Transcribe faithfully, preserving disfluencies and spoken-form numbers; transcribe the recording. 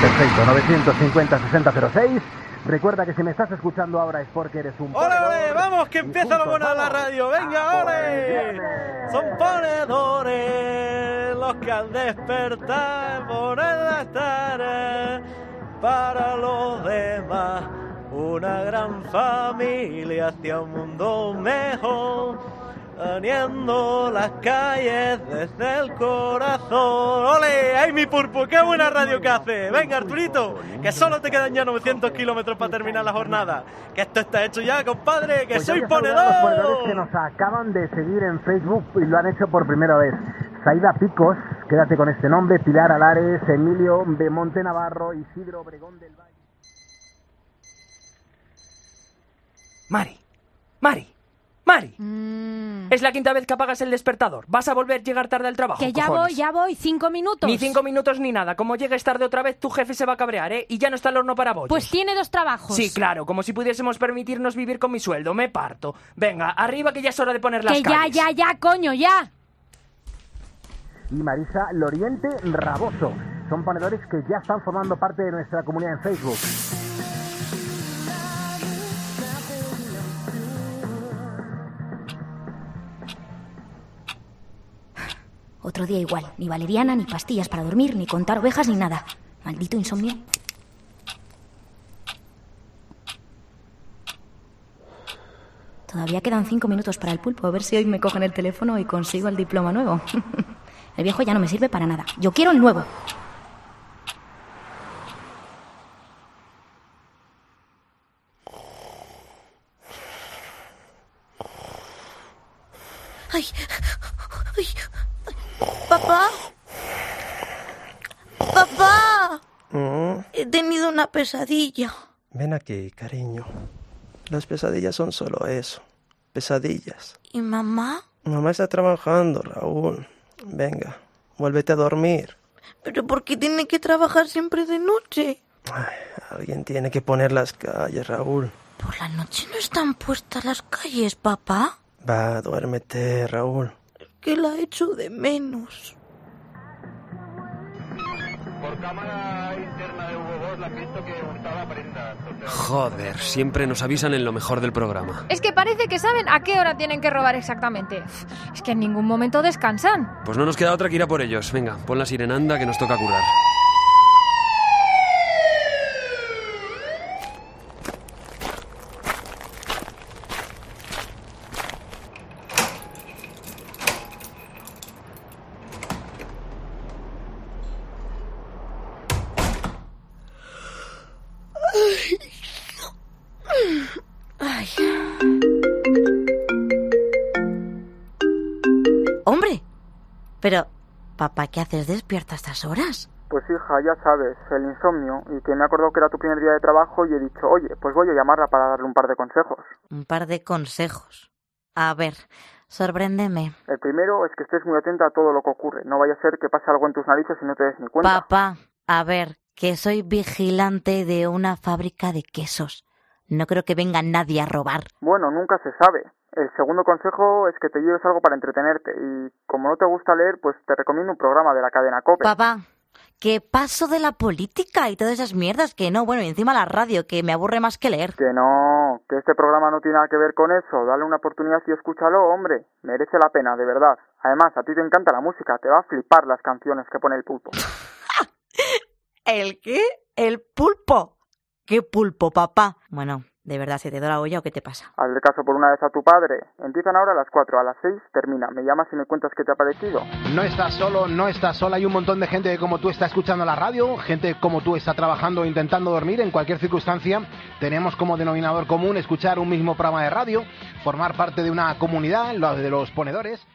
Perfecto, nueve cinco cero, seis cero cero seis. Recuerda que si me estás escuchando ahora es porque eres un ¡ole, ole! ¡Vamos, que empieza lo bueno de la radio! ¡Venga, ole! Son ponedores los que al despertar ponen las tareas para los demás. Una gran familia hacia un mundo mejor, uniendo las calles desde el corazón. ¡Ole! ¡Ay, mi Purpu! ¡Qué buena radio que hace! ¡Venga, Arturito! Que solo te quedan ya novecientos kilómetros para terminar la jornada. Que esto está hecho ya, compadre. ¡Que pues soy ponedor! Los ponedores que nos acaban de seguir en Facebook y lo han hecho por primera vez. Saida Picos, quédate con este nombre, Pilar Alares, Emilio B. Monte Navarro, Isidro Obregón del Valle. Mari, Mari, Mari. Mm. Es la quinta vez que apagas el despertador. Vas a volver a llegar tarde al trabajo. Que ya cojones. voy, ya voy, cinco minutos. Ni cinco minutos ni nada. Como llegues tarde otra vez, tu jefe se va a cabrear, ¿eh? Y ya no está el horno para bollos. Pues tiene dos trabajos. Sí, claro, como si pudiésemos permitirnos vivir con mi sueldo. Me parto. Venga, arriba que ya es hora de poner las que calles. Que ya, ya, ya, coño, ya. Y Marisa Loriente Raboso. Son ponedores que ya están formando parte de nuestra comunidad en Facebook. Otro día igual, ni valeriana, ni pastillas para dormir, ni contar ovejas, ni nada. Maldito insomnio. Todavía quedan cinco minutos para el pulpo. A ver si hoy me cogen el teléfono y consigo el diploma nuevo. El viejo ya no me sirve para nada. Yo quiero el nuevo. Ay, ay. Papá, papá, ¿Mm? He tenido una pesadilla. Ven aquí, cariño. Las pesadillas son solo eso, pesadillas. ¿Y mamá? Mamá está trabajando, Raúl. Venga, vuélvete a dormir. ¿Pero por qué tiene que trabajar siempre de noche? Ay, alguien tiene que poner las calles, Raúl. Por la noche no están puestas las calles, papá. Va, duérmete, Raúl. Que la echo de menos. Por cámara interna de Hugo Boss, la Cristo que gustaba prenda. Joder, siempre nos avisan en lo mejor del programa. Es que parece que saben a qué hora tienen que robar exactamente. Es que en ningún momento descansan. Pues no nos queda otra que ir a por ellos. Venga, pon la sirenanda que nos toca curar. Pero, papá, ¿qué haces despierta a estas horas? Pues hija, ya sabes, el insomnio, y que me he acordado que era tu primer día de trabajo y he dicho, oye, pues voy a llamarla para darle un par de consejos. Un par de consejos. A ver, sorpréndeme. El primero es que estés muy atenta a todo lo que ocurre. No vaya a ser que pase algo en tus narices y no te des ni cuenta. Papá, a ver, que soy vigilante de una fábrica de quesos. No creo que venga nadie a robar. Bueno, nunca se sabe. El segundo consejo es que te lleves algo para entretenerte. Y como no te gusta leer, pues te recomiendo un programa de la cadena Cope. Papá, que paso de la política y todas esas mierdas que no. Bueno, y encima la radio, que me aburre más que leer. Que no, que este programa no tiene nada que ver con eso. Dale una oportunidad y escúchalo, hombre. Merece la pena, de verdad. Además, a ti te encanta la música. Te va a flipar las canciones que pone el pulpo. ¿El qué? ¿El pulpo? ¿Qué pulpo, papá? Bueno... ¿De verdad se te da la olla o qué te pasa? Hazle caso por una vez a tu padre. Empiezan ahora a las cuatro, a las seis termina. Me llamas y me cuentas qué te ha parecido. No estás solo, no estás sola. Hay un montón de gente que como tú está escuchando la radio, gente como tú está trabajando o intentando dormir. En cualquier circunstancia, tenemos como denominador común escuchar un mismo programa de radio, formar parte de una comunidad, la de los ponedores.